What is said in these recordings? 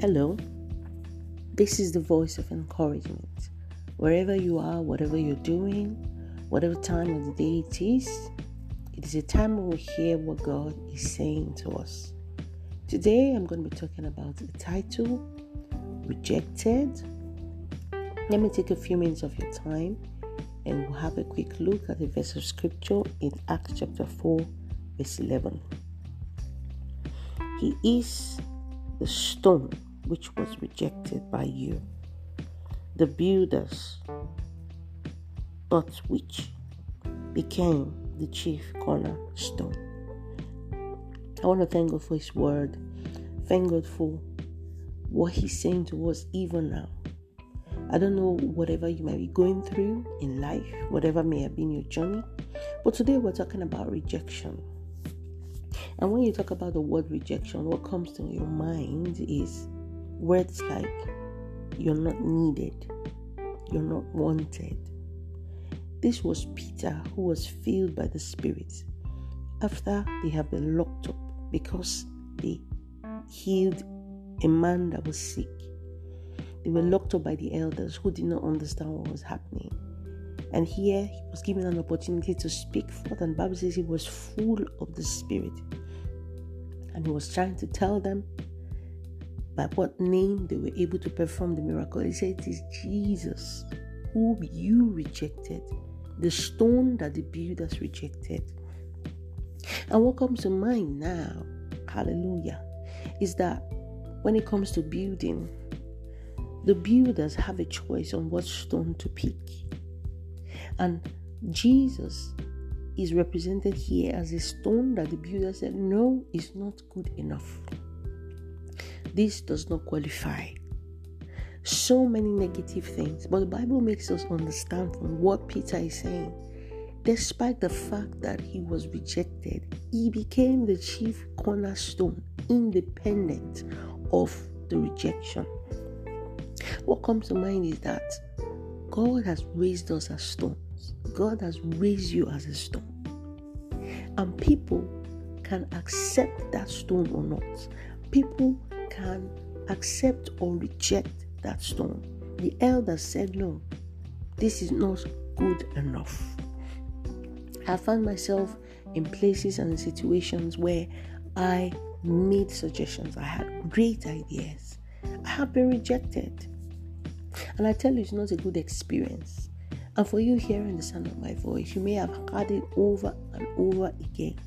Hello, this is the voice of encouragement. Wherever you are, whatever you're doing, whatever time of the day it is a time when we hear what God is saying to us. Today, I'm going to be talking about the title, Rejected. Let me take a few minutes of your time and we'll have a quick look at the verse of scripture in Acts chapter 4, verse 11. He is the stone which was rejected by you, the builders, but which became the chief cornerstone. I want to thank God for His word. Thank God for what He's saying to us even now. I don't know whatever you might be going through in life, whatever may have been your journey, but today we're talking about rejection. And when you talk about the word rejection, what comes to your mind is words like, you're not needed, you're not wanted. This was Peter, who was filled by the Spirit after they have been locked up because they healed a man that was sick. They were locked up by the elders who did not understand what was happening. And here he was given an opportunity to speak forth, and the Bible says he was full of the Spirit. And he was trying to tell them by what name they were able to perform the miracle. He said, it is Jesus whom you rejected, the stone that the builders rejected. And what comes to mind now, hallelujah, is that when it comes to building, the builders have a choice on what stone to pick. And Jesus is represented here as a stone that the builder said, no, it's not good enough. This does not qualify. So many negative things. But the Bible makes us understand from what Peter is saying. Despite the fact that he was rejected, he became the chief cornerstone, independent of the rejection. What comes to mind is that God has raised us as stones. God has raised you as a stone. And people can accept that stone or not. People can accept or reject that stone. The elders said, no, this is not good enough. I found myself in places and situations where I made suggestions. I had great ideas. I have been rejected. And I tell you, it's not a good experience. And for you hearing the sound of my voice, you may have heard it over and over again.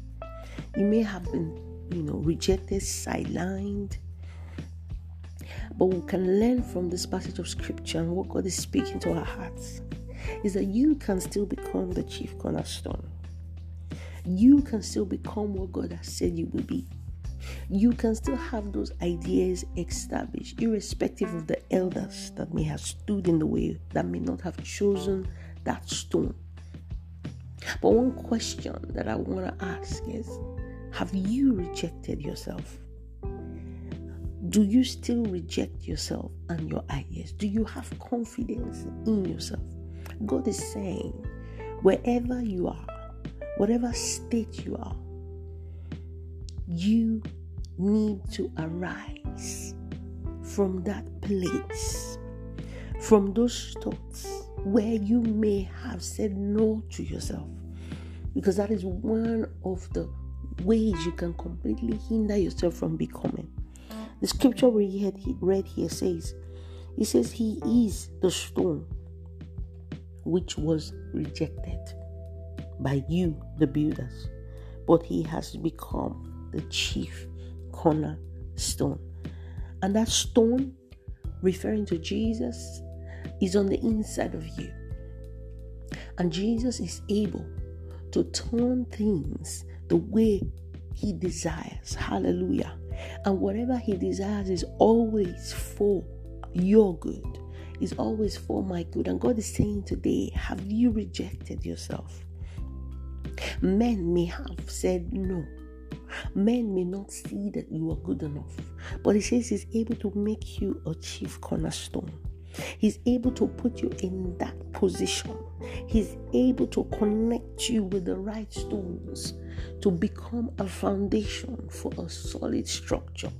You may have been, rejected, sidelined. But we can learn from this passage of scripture and what God is speaking to our hearts is that you can still become the chief cornerstone. You can still become what God has said you will be. You can still have those ideas established, irrespective of the elders that may have stood in the way, that may not have chosen that stone. But one question that I want to ask is, have you rejected yourself? Do you still reject yourself and your ideas? Do you have confidence in yourself? God is saying, wherever you are, whatever state you are, you need to arise from that place, from those thoughts where you may have said no to yourself, because that is one of the ways you can completely hinder yourself from becoming. The scripture we read here says, it says, he is the stone which was rejected by you, the builders, but he has become the chief cornerstone. And that stone, referring to Jesus, is on the inside of you. And Jesus is able to turn things the way he desires. Hallelujah. And whatever he desires is always for your good. Is always for my good. And God is saying today, have you rejected yourself? Men may have said no. Men may not see that you are good enough, but he says he's able to make you a chief cornerstone. He's able to put you in that position. He's able to connect you with the right stones to become a foundation for a solid structure.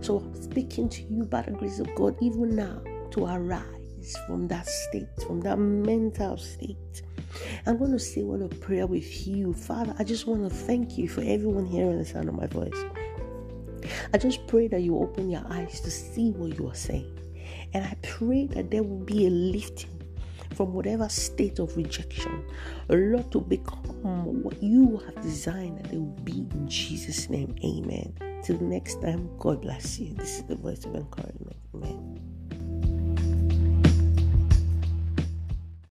So I'm speaking to you by the grace of God even now to arise from that state, from that mental state. I'm going to say a word of prayer with you. Father, I just want to thank you for everyone hearing the sound of my voice. I just pray that you open your eyes to see what you are saying. And I pray that there will be a lifting from whatever state of rejection, Lord, to become what you have designed that they will be in Jesus' name. Amen. Till next time, God bless you. This is the voice of encouragement.